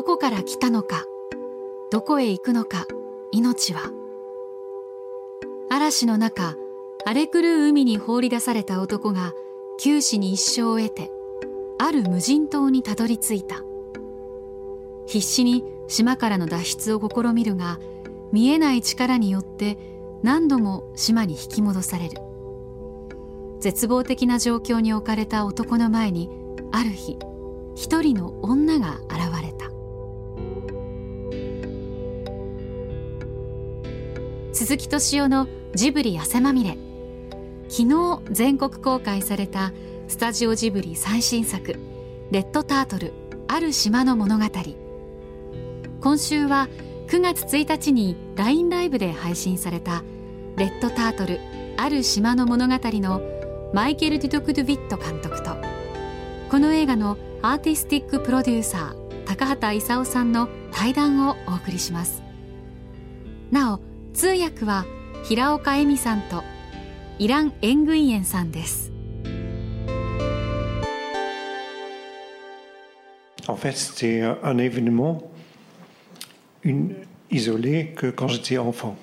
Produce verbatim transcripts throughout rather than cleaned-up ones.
どこから来たのか、どこへ行くのか、命は。嵐の中、荒れ狂う海に放り出された男が九死に一生を得て、ある無人島にたどり着いた。必死に島からの脱出を試みるが、見えない力によって何度も島に引き戻される。絶望的な状況に置かれた男の前に、ある日、一人の女が現れた。鈴木敏夫のジブリ汗まみれ。昨日全国公開されたスタジオジブリ最新作、レッドタートル、ある島の物語。今週はくがつついたちに ライン ライブで配信されたレッドタートル、ある島の物語のマイケル・デュドク・ドゥヴィット監督と、この映画のアーティスティックプロデューサー高畑勲さんの対談をお送りします。なお通訳は平岡恵美さんとイラン・エングイエンさんです。En fait, c'était un événement isolé que quand j'étais enfant.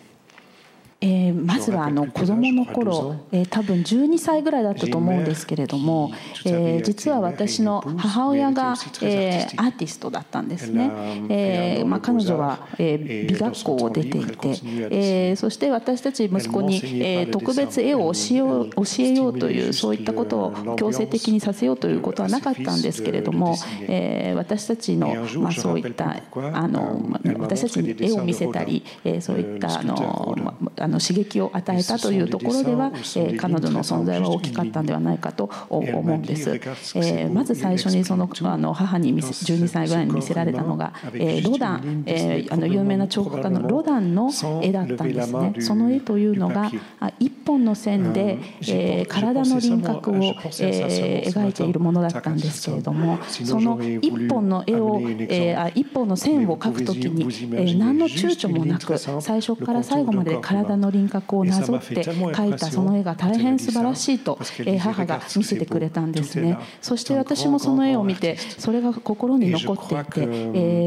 えー、まずはあの子どもの頃、えー、多分じゅうにさいぐらいだったと思うんですけれども、えー、実は私の母親が、えー、アーティストだったんですね、えーまあ、彼女は、えー、美学校を出ていて、えー、そして私たち息子に、えー、特別絵を教えよう、教えようというそういったことを強制的にさせようということはなかったんですけれども、えー、私たちの、まあ、そういったあの私たちに絵を見せたり、えー、そういったあの、まああの刺激を与えたというところでは、えー、彼女の存在は大きかったのではないかと思うんです、えー、まず最初にそのあの母に見せじゅうにさいぐらいに見せられたのが、えー、ロダン、えー、あの有名な彫刻家のロダンの絵だったんですね。その絵というのが一本の線で、えー、体の輪郭を、えー、描いているものだったんですけれども、その一本の絵を、えー、一本の線を描くときに、えー、何の躊躇もなく最初から最後まで体体の輪郭をなぞって描いたその絵が大変素晴らしいと母が見せてくれたんですね。そして私もその絵を見てそれが心に残っていて、え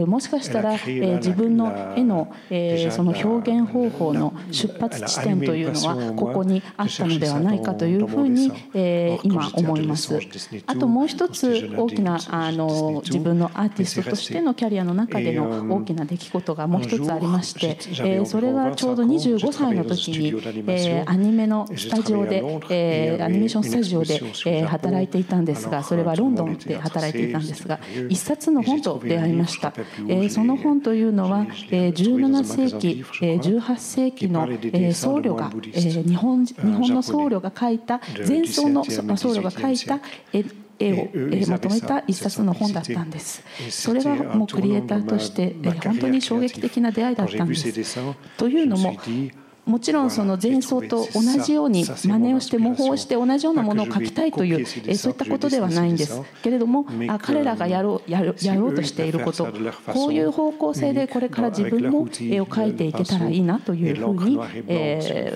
ー、もしかしたら、えー、自分の絵の、えー、その表現方法の出発地点というのはここにあったのではないかというふうに、えー、今思います。あともう一つ大きなあの自分のアーティストとしてのキャリアの中での大きな出来事がもう一つありまして、えー、それはちょうどにじゅうごさいの時に、えー、アニメのスタジオで、えー、アニメーションスタジオで、えー、働いていたんですが、それはロンドンで働いていたんですが、一冊の本と出会いました。えー、その本というのは、えー、じゅうななせいき、えー、じゅうはっせいきの、えー、僧侶が、えー、日本、日本の僧侶が書いた禅僧の僧侶が書いた、えー絵をまとめた一冊の本だったんです。それはもうクリエイターとして本当に衝撃的な出会いだったんです。というのももちろんその前奏と同じように真似をして模倣をして同じようなものを描きたいというそういったことではないんですけれども、彼らがやろう、やろう、やろうとしていること、こういう方向性でこれから自分も絵を描いていけたらいいなというふうに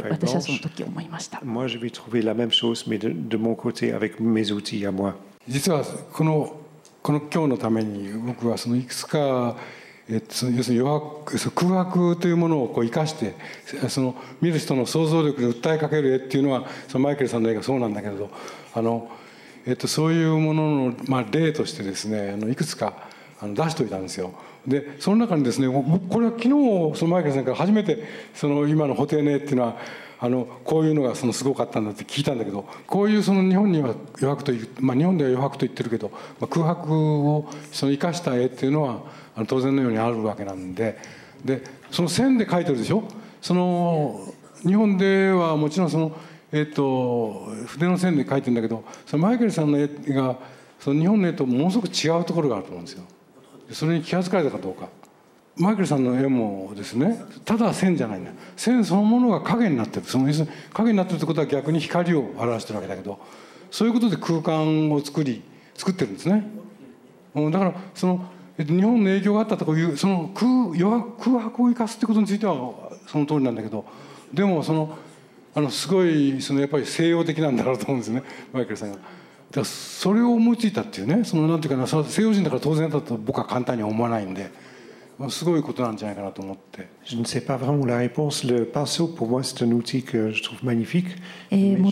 私はその時思いました。実はこの、この今日のために僕はそのいくつかえっと、要するに余白、空白というものをこう生かしてその見る人の想像力で訴えかける絵っていうのはそのマイケルさんの絵がそうなんだけれど、あの、えっと、そういうものの、まあ、例としてですねあのいくつかあの出しておいたんですよ。でその中にですねこれは昨日そのマイケルさんから初めてその今の布袋の絵っていうのはあのこういうのがそのすごかったんだって聞いたんだけど、こういうその日本には余白という、まあ、日本では余白と言ってるけど、まあ、空白をその生かした絵っていうのはあの当然のようにあるわけなんで、でその線で描いてるでしょ。その日本ではもちろんその、えー、と筆の線で描いてるんだけど、そのマイケルさんの絵がその日本の絵とものすごく違うところがあると思うんですよ。それに気が付かれたかどうか。マイケルさんの絵もですねただ線じゃないんだ。線そのものが影になってる。その影になってるってことは逆に光を表してるわけだけど、そういうことで空間を作り作ってるんですね。だからその日本の影響があったとかいうその 空, 空白を生かすってことについてはその通りなんだけど、でもそのあのすごいそのやっぱり西洋的なんだろうと思うんですねマイケルさんが。だそれを思いついたっていうね、そのなんていうかな西洋人だから当然だと僕は簡単に思わないんで。すごいことなんじゃないかなと思って。も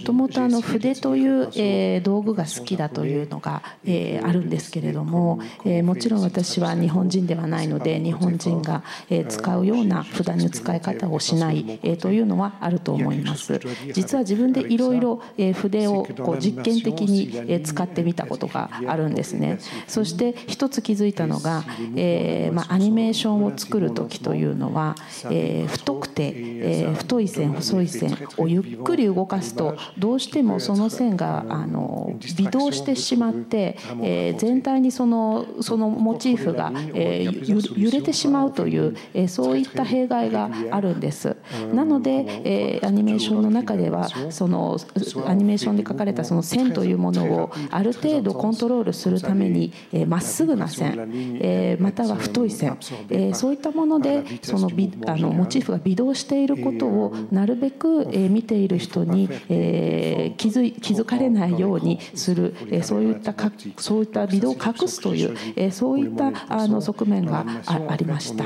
ともと筆という、えー、道具が好きだというのが、えー、あるんですけれども、えー、もちろん私は日本人ではないので日本人が、えー、使うような筆の使い方をしない、えー、というのはあると思います。実は自分でいろいろ筆をこう実験的に使ってみたことがあるんですね。そして一つ気づいたのが、えーまあ、アニメーションを作る時というのは、えー、太くて、えー、太い線細い線をゆっくり動かすとどうしてもその線があの微動してしまって、えー、全体にその、そのモチーフが、えー、揺れてしまうという、えー、そういった弊害があるんです。なので、えー、アニメーションの中ではそのアニメーションで描かれたその線というものをある程度コントロールするためにまっすぐな線、えー、または太い線、えー、そういったものでそのあのモチーフが微動していることをなるべく、えー、見ている人に、えー、気づ、気づかれないようにする、えー、そういったかそういった微動を隠すという、えー、そういったあの側面が あ, ありました、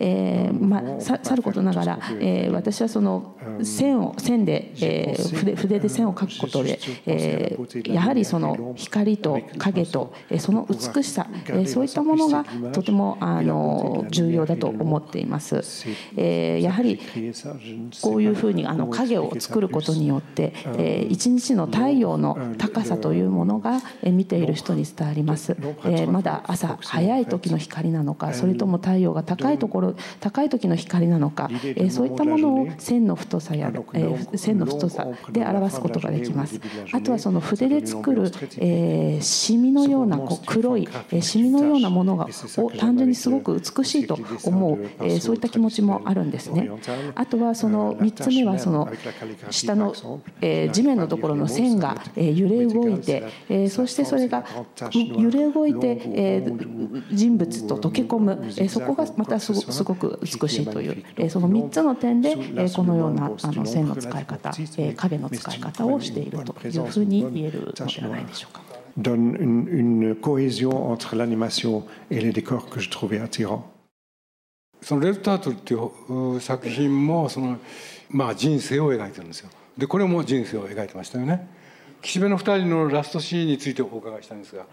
えーまあ、さ, さることながら、えー、私はその線を線で、えー、筆, 筆で線を描くことで、えー、やはりその光と影とその美しさ、そういったものがとてもあの重要だと思っています。やはりこういうふうにあの影を作ることによって一日の太陽の高さというものが見ている人に伝わります。まだ朝早い時の光なのか、それとも太陽が高いところ高い時の光なのか、そういったものを線の太さや線の太さで表すことができます。あとはその筆で作るシミのようなこう黒いシミのようなものがを単純にすごく美しいと思う、えー、そういった気持ちもあるんですね。あとはそのみっつめはその下の、えー、地面のところの線が、えー、揺れ動いて、えー、そしてそれが揺れ動いて、えー、人物と溶け込む、えー、そこがまたす ご, すごく美しいという、えー、そのみっつの点で、えー、このようなあの線の使い方、えー、影の使い方をしているというふうに言えるのではないでしょうか。donne une, une cohésion entre l'animation et les décors que je trouvais attirants. そのレッドタートルっていう作品もその、まあ、人生を描いてるんですよ。でこれも人生を描いてましたよね。岸辺のふたりのラストシーンについてお伺いしたんですが、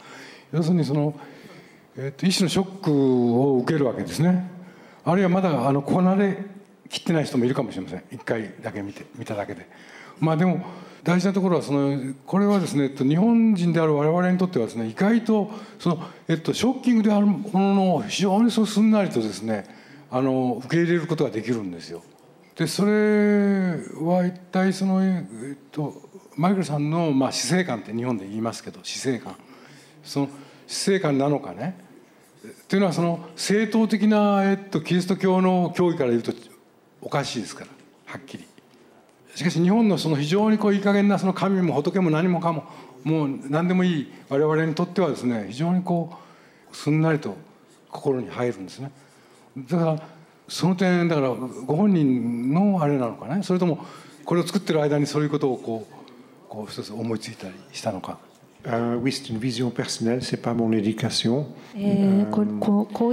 要するにその、えー、と一種のショックを受けるわけですね。あるいはまだあのこなれきってない人もいるかもしれません。いっかいだけ見て見ただけで。まあでも大事なところはそのこれはですね日本人である我々にとってはですね意外とそのえっとショッキングであるものを非常にそうすんなりとですねあの受け入れることができるんですよ。でそれは一体そのえっとマイケルさんのまあ死生観って日本で言いますけど死生観その死生観なのかねというのはその正統的なえっとキリスト教の教義から言うとおかしいですからはっきり。しかし日本のその非常にこういい加減なその神も仏も何もかももう何でもいい我々にとってはですね非常にこうすんなりと心に入るんですね。だからその点だからご本人のあれなのかねそれともこれを作ってる間にそういうことをこうこう一つ思いついたりしたのか。こうい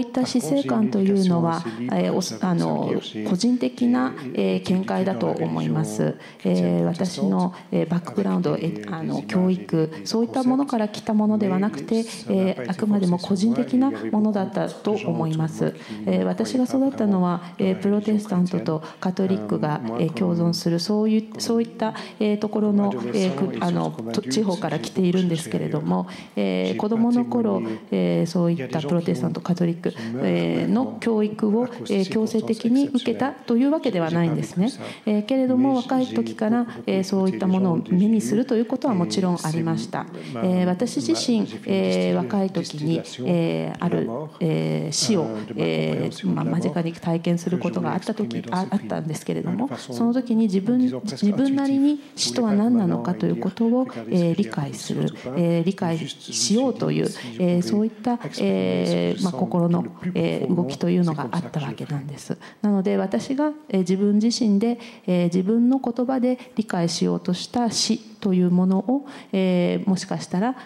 った死生観というのは、えー、あの個人的な、えー、見解だと思います、えー、私の、えー、バックグラウンド、えー、あの教育そういったものから来たものではなくて、えー、あくまでも個人的なものだったと思います、えー、私が育ったのは、えー、プロテスタントとカトリックが、えー、共存するそういう、そういった、えー、ところの、えー、あの地方から来ているんですですけれども、えー、子どもの頃、えー、そういったプロテスタントカトリック、えー、の教育を、えー、強制的に受けたというわけではないんですね、えー、けれども若い時から、えー、そういったものを目にするということはもちろんありました、えー、私自身、えー、若い時に、えー、ある、えー、死を、えーまあ、間近に体験することがあった時、あ、あったんですけれどもその時に自分、自分なりに死とは何なのかということを、えー、理解するえー、理解しようという、えー、そういった、えーまあ、心の、えー、動きというのがあったわけなんです。なので私が、えー、自分自身で、えー、自分の言葉で理解しようとした死というものを、えー、もしかしたら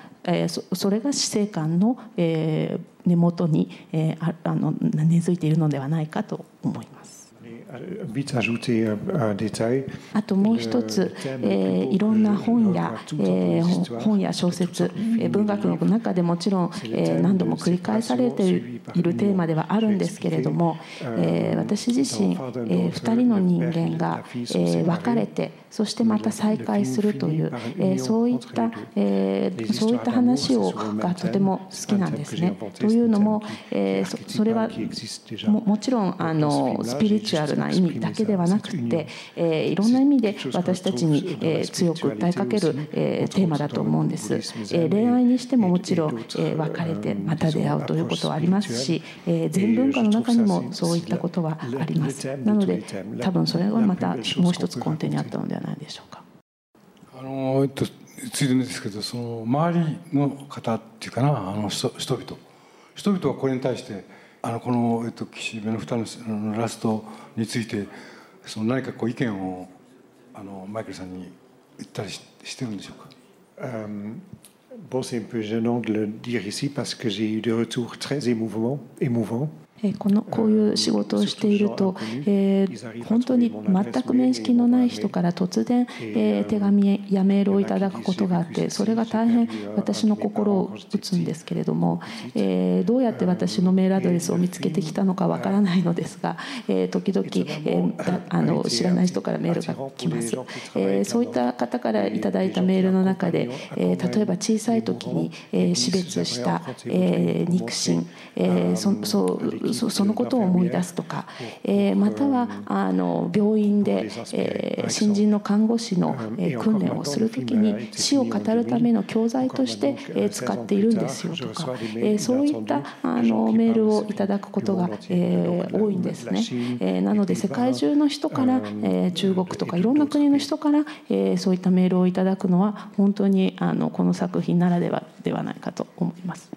それが死生観の根元に根付いているのではないかと思います。あともう一つ、えー、いろんな本や、えー、本や小説、文学の中でもちろん、えー、何度も繰り返されているテーマではあるんですけれども、えー、私自身、えー、ふたりの人間が、えー、別れてそしてまた再会するという、えー、そういった、えー、そういった話をがとても好きなんですね。というのも、えー、そ, それは も, もちろんあのスピリチュアルな意味だけではなくて、えー、いろんな意味で私たちに、えー、強く訴えかける、えー、テーマだと思うんです。えー、恋愛にしてももちろん、えー、別れてまた出会うということはありますし、えー、全文化の中にもそういったことはあります。なので多分それはまたもう一つ根底にあったのではないでしょうか。あのえっとついでですけど、その周りの方っていうかな、あの人々人々はこれに対して。あのこの、えっと、岸辺の二人のラストについてその何かこう意見をあのマイケルさんに言ったり し, してるんでしょうか。Um, bon, c'est un peu gênant de le dire ici parce que j'ai eu des retours très émouvants, émouvants.このこういう仕事をしていると、えー、本当に全く面識のない人から突然、えー、手紙やメールをいただくことがあって、それが大変私の心を打つんですけれども、えー、どうやって私のメールアドレスを見つけてきたのかわからないのですが、えー、時々、えー、あの知らない人からメールが来ます、えー、そういった方からいただいたメールの中で、えー、例えば小さい時に、えー、死別した、えー、肉親、えー、そ, そうそのことを思い出すとか、えー、またはあの病院で、えー、新人の看護師の、えー、訓練をするときに死を語るための教材として、えー、使っているんですよとか、えー、そういったあのメールをいただくことが、えー、多いんですね、えー、なので世界中の人から、えー、中国とかいろんな国の人から、えー、そういったメールをいただくのは本当にあのこの作品ならではではないかと思います。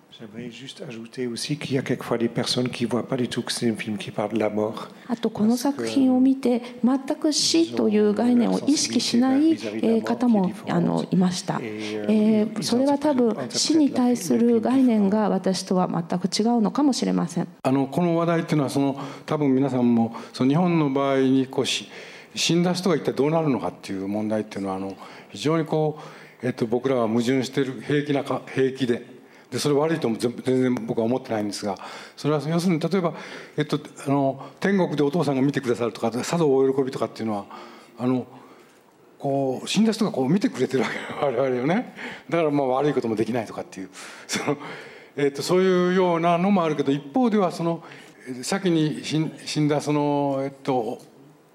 あとこの作品を見て全く死という概念を意識しない方もあのいました、えー、それは多分死に対する概念が私とは全く違うのかもしれません。あのこの話題っていうのはその多分皆さんもその日本の場合にこう死んだ人が一体どうなるのかっていう問題っていうのはあの非常にこう、えっと、僕らは矛盾している平気なか平気で。でそれ悪いとも全然僕は思ってないんですが、それは要するに例えば、えっと、あの天国でお父さんが見てくださるとかさぞお喜びとかっていうのはあのこう死んだ人がこう見てくれてるわけ我々よね。だからまあ悪いこともできないとかっていうその、えっと、そういうようなのもあるけど、一方ではその先に死んだその、えっと、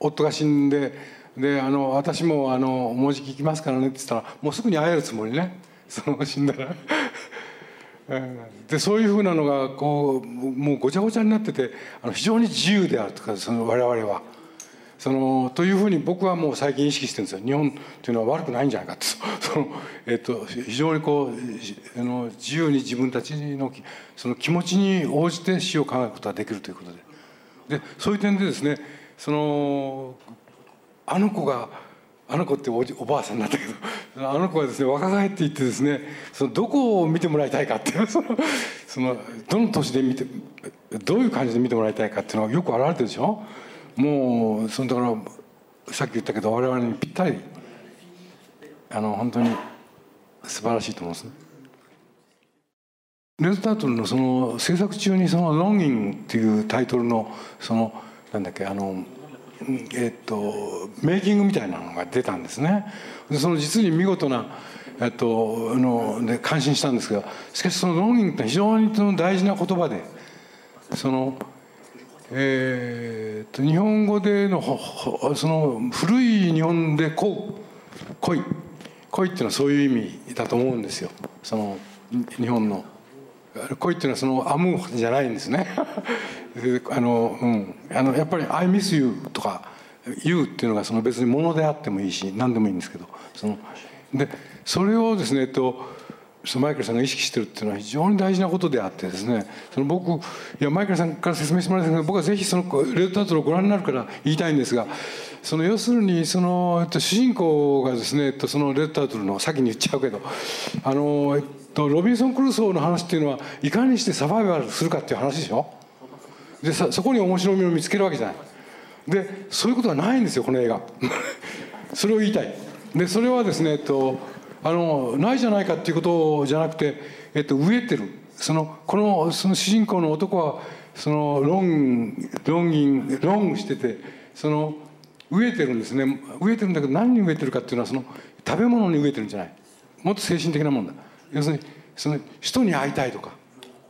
夫が死んで、であの私もあのもうじき行きますからねって言ったらもうすぐに会えるつもりね、その死んだら。でそういうふうなのがこうもうごちゃごちゃになってて、あの非常に自由であるとかその我々はそのというふうに僕はもう最近意識してるんですよ。日本というのは悪くないんじゃないかってその、えっと、非常にこうあの自由に自分たち の, その気持ちに応じて死を考えることができるということで、でそういう点でですね、そのあの子があの子って お, おばあさんなんだけど、あの子はですね若返っていってですね、そのどこを見てもらいたいかっていうそのそのどの年で見てどういう感じで見てもらいたいかっていうのがよく表れてるでしょ。もうそのだからさっき言ったけど我々にぴったりあの本当に素晴らしいと思うんですね。レッドタートルのその制作中にそのロンギングっていうタイトルのそのなんだっけあの。えっと、メイキングみたいなのが出たんですね。でその実に見事な、えっと、ので感心したんですが、しかしそのロンギングって非常にその大事な言葉でその、えー、っと日本語での、その古い日本でこう恋恋っていうのはそういう意味だと思うんですよ。その日本の恋っていうのはそのアムーじゃないんですねあの、うん、あのやっぱり「I miss you」とか「you」っていうのがその別にものであってもいいし何でもいいんですけど、 そ, のでそれをですね、えっと、そのマイケルさんが意識してるっていうのは非常に大事なことであってですね、その僕いやマイケルさんから説明してもらいたいんですけど、僕はぜひそのレッドタートルをご覧になるから言いたいんですが、その要するにその、えっと、主人公がですね、えっと、そのレッドタートルの先に言っちゃうけどあのえっととロビンソン・クルソーの話っていうのはいかにしてサバイバルするかっていう話でしょ。でさそこに面白みを見つけるわけじゃない。でそういうことはないんですよこの映画それを言いたい。でそれはですね、えっと、あのないじゃないかっていうことじゃなくて、えっと、飢えてるそのこのその主人公の男はそのロンロンギンロングしててその飢えてるんですね。飢えてるんだけど何に飢えてるかっていうのはその食べ物に飢えてるんじゃない、もっと精神的なもんだ。要するにその人に会いたいとか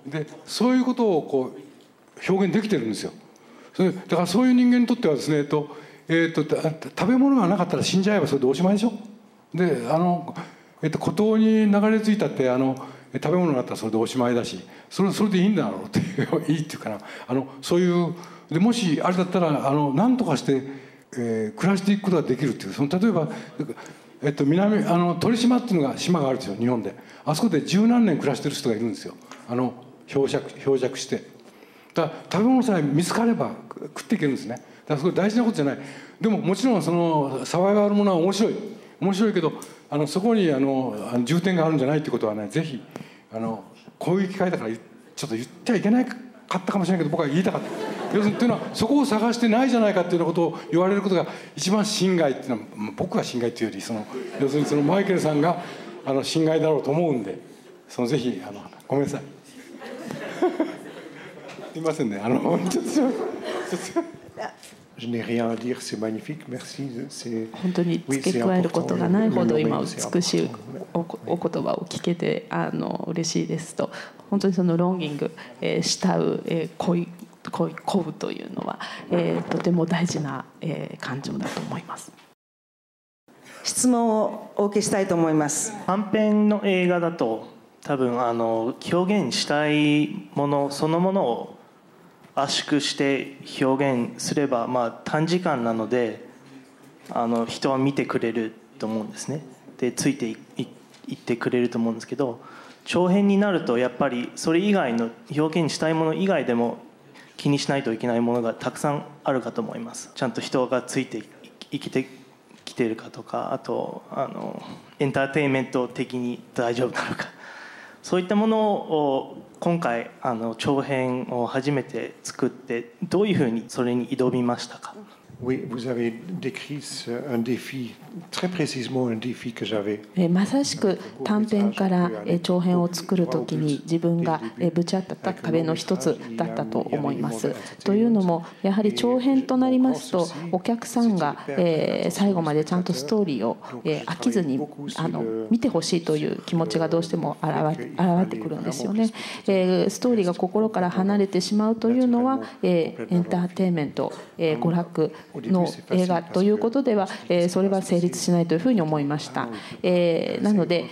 でそういうことをこう表現できてるんですよ。それだからそういう人間にとってはですね、えっとえっと、食べ物がなかったら死んじゃえばそれでおしまいでしょ。であの、えっと、孤島に流れ着いたってあの食べ物があったらそれでおしまいだしそれ、それでいいんだろうっていういいっていうかなあのそういうでもしあれだったらあの何とかして、えー、暮らしていくことができるっていうその例えば、えっと、南あの鳥島っていうのが島があるんですよ日本で。あそこで十何年暮らしてる人がいるんですよあの漂着漂着して。だから食べ物さえ見つかれば食っていけるんですね。だからすごい大事なことじゃない。でももちろんそのサバイバルものは面白い面白いけどあのそこにあの重点があるんじゃないってことはねぜひあのこういう機会だからちょっと言ってはいけないかったかもしれないけど僕は言いたかった要するにというのはそこを探してないじゃないかっていうようなことを言われることが一番侵害っていうのは僕が侵害というよりその要するにそのマイケルさんがあの侵害だろうと思うんでそのぜひあのごめんなさいすみませんね。あの本当に付け加えることがないほど今美しいお, お言葉を聞けてあの嬉しいですと。本当にそのロンギング、えー、慕う、えー、恋恋恋うというのは、えー、とても大事な、えー、感情だと思います。質問をお受けしたいと思います。短編の映画だと多分あの表現したいものそのものを圧縮して表現すれば、まあ、短時間なのであの人は見てくれると思うんですね。でついて い, い, いってくれると思うんですけど長編になるとやっぱりそれ以外の表現したいもの以外でも気にしないといけないものがたくさんあるかと思います。ちゃんと人がついていきてきてるかとかあとあのエンターテインメント的に大丈夫なのかそういったものを今回あの長編を初めて作ってどういうふうにそれに挑みましたか。まさしく短編から長編を作る時に自分がぶち当たった壁の一つだったと思います。というのもやはり長編となりますとお客さんが最後までちゃんとストーリーを飽きずにあの見てほしいという気持ちがどうしても現れてくるんですよね。ストーリーが心から離れてしまうというのはエンターテインメント娯楽の映画ということでは、えー、それは成立しないというふうに思いました。えー、なので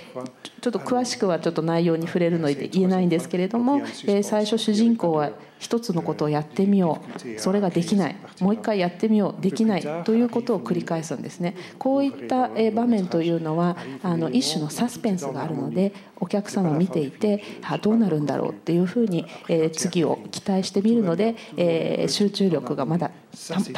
ちょっと詳しくはちょっと内容に触れるので言えないんですけれども、えー、最初主人公は一つのことをやってみようそれができないもう一回やってみようできないということを繰り返すんですね。こういった場面というのはあの一種のサスペンスがあるのでお客様を見ていてあどうなるんだろうっていうふうに、えー、次を期待してみるので、えー、集中力がまだ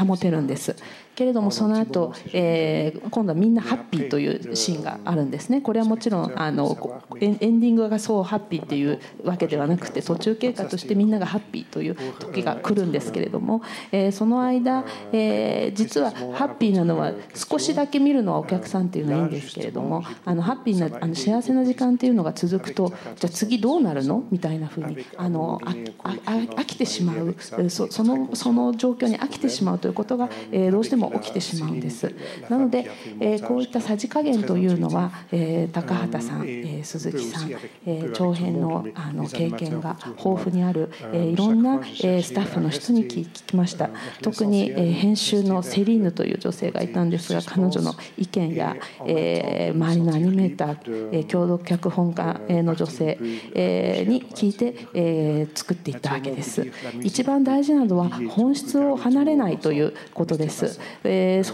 保てるんですけれどもその後、えー、今度はみんなハッピーというシーンがあるんですね。これはもちろんあのエンディングがそうハッピーっていうわけではなくて途中経過としてみんながハッピーという時が来るんですけれども、えー、その間、えー、実はハッピーなのは少しだけ見るのはお客さんっていうのはいいんですけれどもあのハッピーなあの幸せな時間っていうのが続くとじゃあ次どうなるのみたいなふうにあのああ飽きてしまう そ, そ, のその状況に飽きてしまうということが、えー、どうしても起きてしまうんです。なので、えー、こういったさじ加減というのは、えー、高畑さん、えー、鈴木さん、えー、長編 の, あの経験が豊富にある、えー、いろんななスタッフの人に聞きました。特に編集のセリーヌという女性がいたんですが彼女の意見や周りのアニメーター共同脚本家の女性に聞いて作っていったわけです。一番大事なのは本質を離れないということです。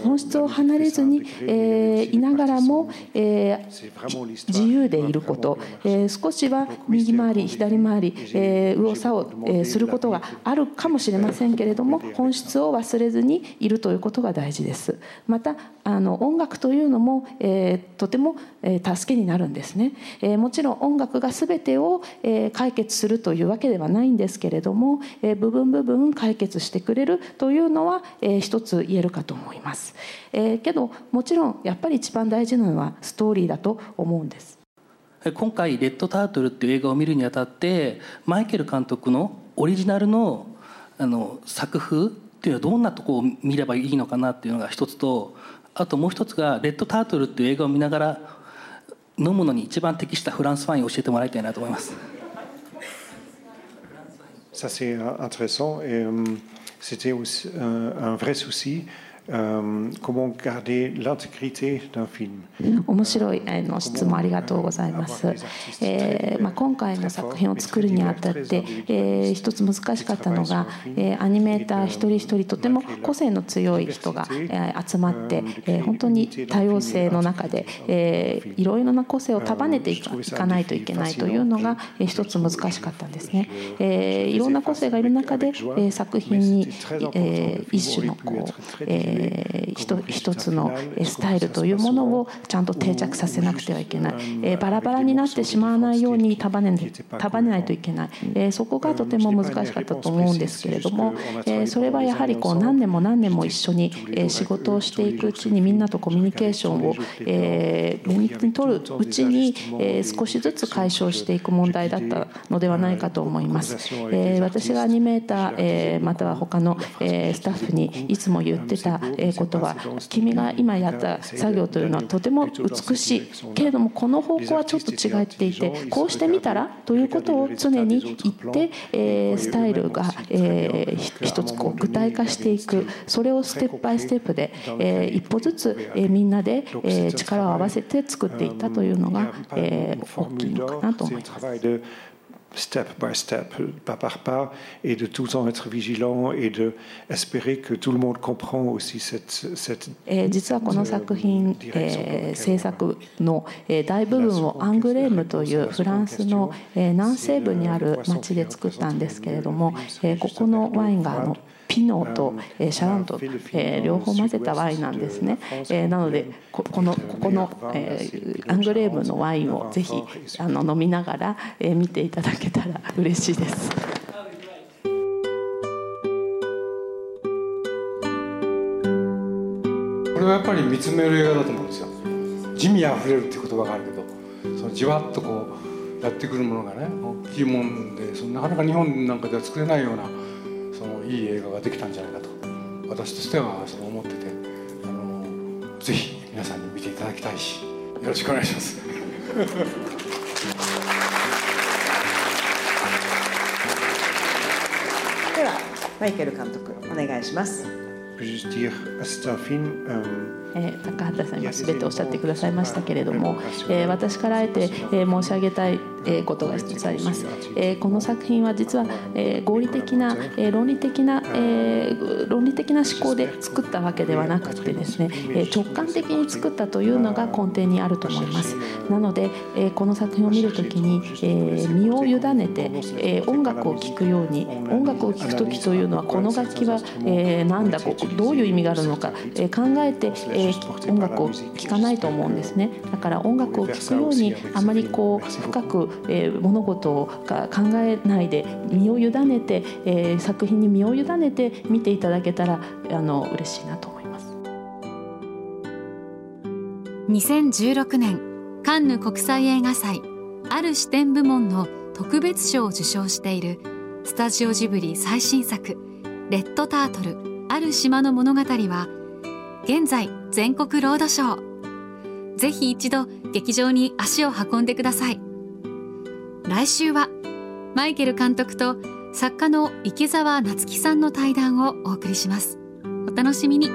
本質を離れずにいながらも自由でいること、少しは右回り左回り右往左往することがあるかもしれませんけれども、本質を忘れずにいるということが大事です。またあの音楽というのもとても助けになるんですね。もちろん音楽が全てを解決するというわけではないんですけれども、部分部分解決してくれるというのは一つ言えるかと思います。けどもちろんやっぱり一番大事なのはストーリーだと思うんです。今回レッドタートルっていう映画を見るにあたって、マイケル監督のオリジナルのあの作風っていうのはどんなとこを見ればいいのかなっていうのが一つと、あともう一つがレッドタートルっていう映画を見ながら飲むのに一番適したフランスワインを教えてもらいたいなと思います。Ça c'est intéressant et c'était aussi un vrai souci.面白いあの質問ありがとうございます、えーまあ、今回の作品を作るにあたって、えー、一つ難しかったのが、えー、アニメーター一人一人とても個性の強い人が、えー、集まって、えー、本当に多様性の中で、えー、いろいろな個性を束ねていか、いかないといけないというのが、えー、一つ難しかったんですね、えー、いろんな個性がいる中で、えー、作品に、えー、一種のこう、えー一つのスタイルというものをちゃんと定着させなくてはいけない、バラバラになってしまわないように束ねないといけない、そこがとても難しかったと思うんですけれども、それはやはりこう何年も何年も一緒に仕事をしていくうちに、みんなとコミュニケーションを取るうちに少しずつ解消していく問題だったのではないかと思います。私がアニメーターまたは他のスタッフにいつも言ってたことは、君が今やった作業というのはとても美しいけれども、この方向はちょっと違っていて、こうしてみたらということを常に言って、えー、スタイルが、えー、一つこう具体化していく、それをステップバイステップで、えー、一歩ずつ、えー、みんなで、えー、力を合わせて作っていったというのが、えー、大きいのかなと思います。Step by step, pas par pas, et de tout le temps être vigilant et de espérer que tout le monde comprend aussi cette cette. 実はこの作品、えー、制作の、えー、大部分をアングレームというフランスの、えー、南西部にある町で作ったんですけれども、えー、ここのワインがあのピノとシャランと両方混ぜたワインなんですね。なのでここのここのアングレームのワインをぜひあの飲みながら見ていただけたら嬉しいです。これはやっぱり見つめる映画だと思うんですよ。地味あふれるっていう言葉があるけど、そのじわっとこうやってくるものがね、大きいもんで、そのなかなか日本なんかでは作れないような。そのいい映画ができたんじゃないかと私としてはそう思ってて、あのぜひ皆さんに見ていただきたいし、よろしくお願いしますではマイケル監督お願いします。高畑さんが全ておっしゃってくださいましたけれども、私からあえて申し上げたいことが一つあります。この作品は実は合理的な論理的な論理的な思考で作ったわけではなくてですね、直感的に作ったというのが根底にあると思います。なのでこの作品を見るときに身を委ねて音楽を聴くように、音楽を聴くときというのはこの楽器は何だ、どういう意味があるのか考えて音楽を聴かないと思うんですね。だから音楽を聴くようにあまりこう深く物事が考えないで身を委ねて、えー、作品に身を委ねて見ていただけたらあの嬉しいなと思います。にせんじゅうろくねんカンヌ国際映画祭ある視点部門の特別賞を受賞しているスタジオジブリ最新作「レッドタートルある島の物語」は現在全国ロードショー。ぜひ一度劇場に足を運んでください。来週はマイケル監督と作家の池澤夏樹さんの対談をお送りします。お楽しみに。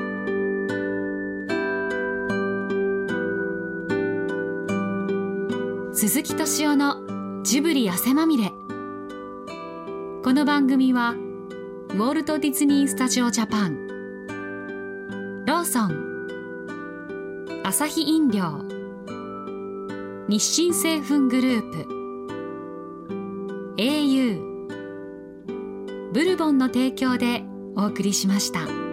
鈴木敏夫のジブリ汗まみれ。この番組はウォルト・ディズニー・スタジオ・ジャパン、ローソン、アサヒ飲料、日清製粉グループ、 エーユー、ブルボンの提供でお送りしました。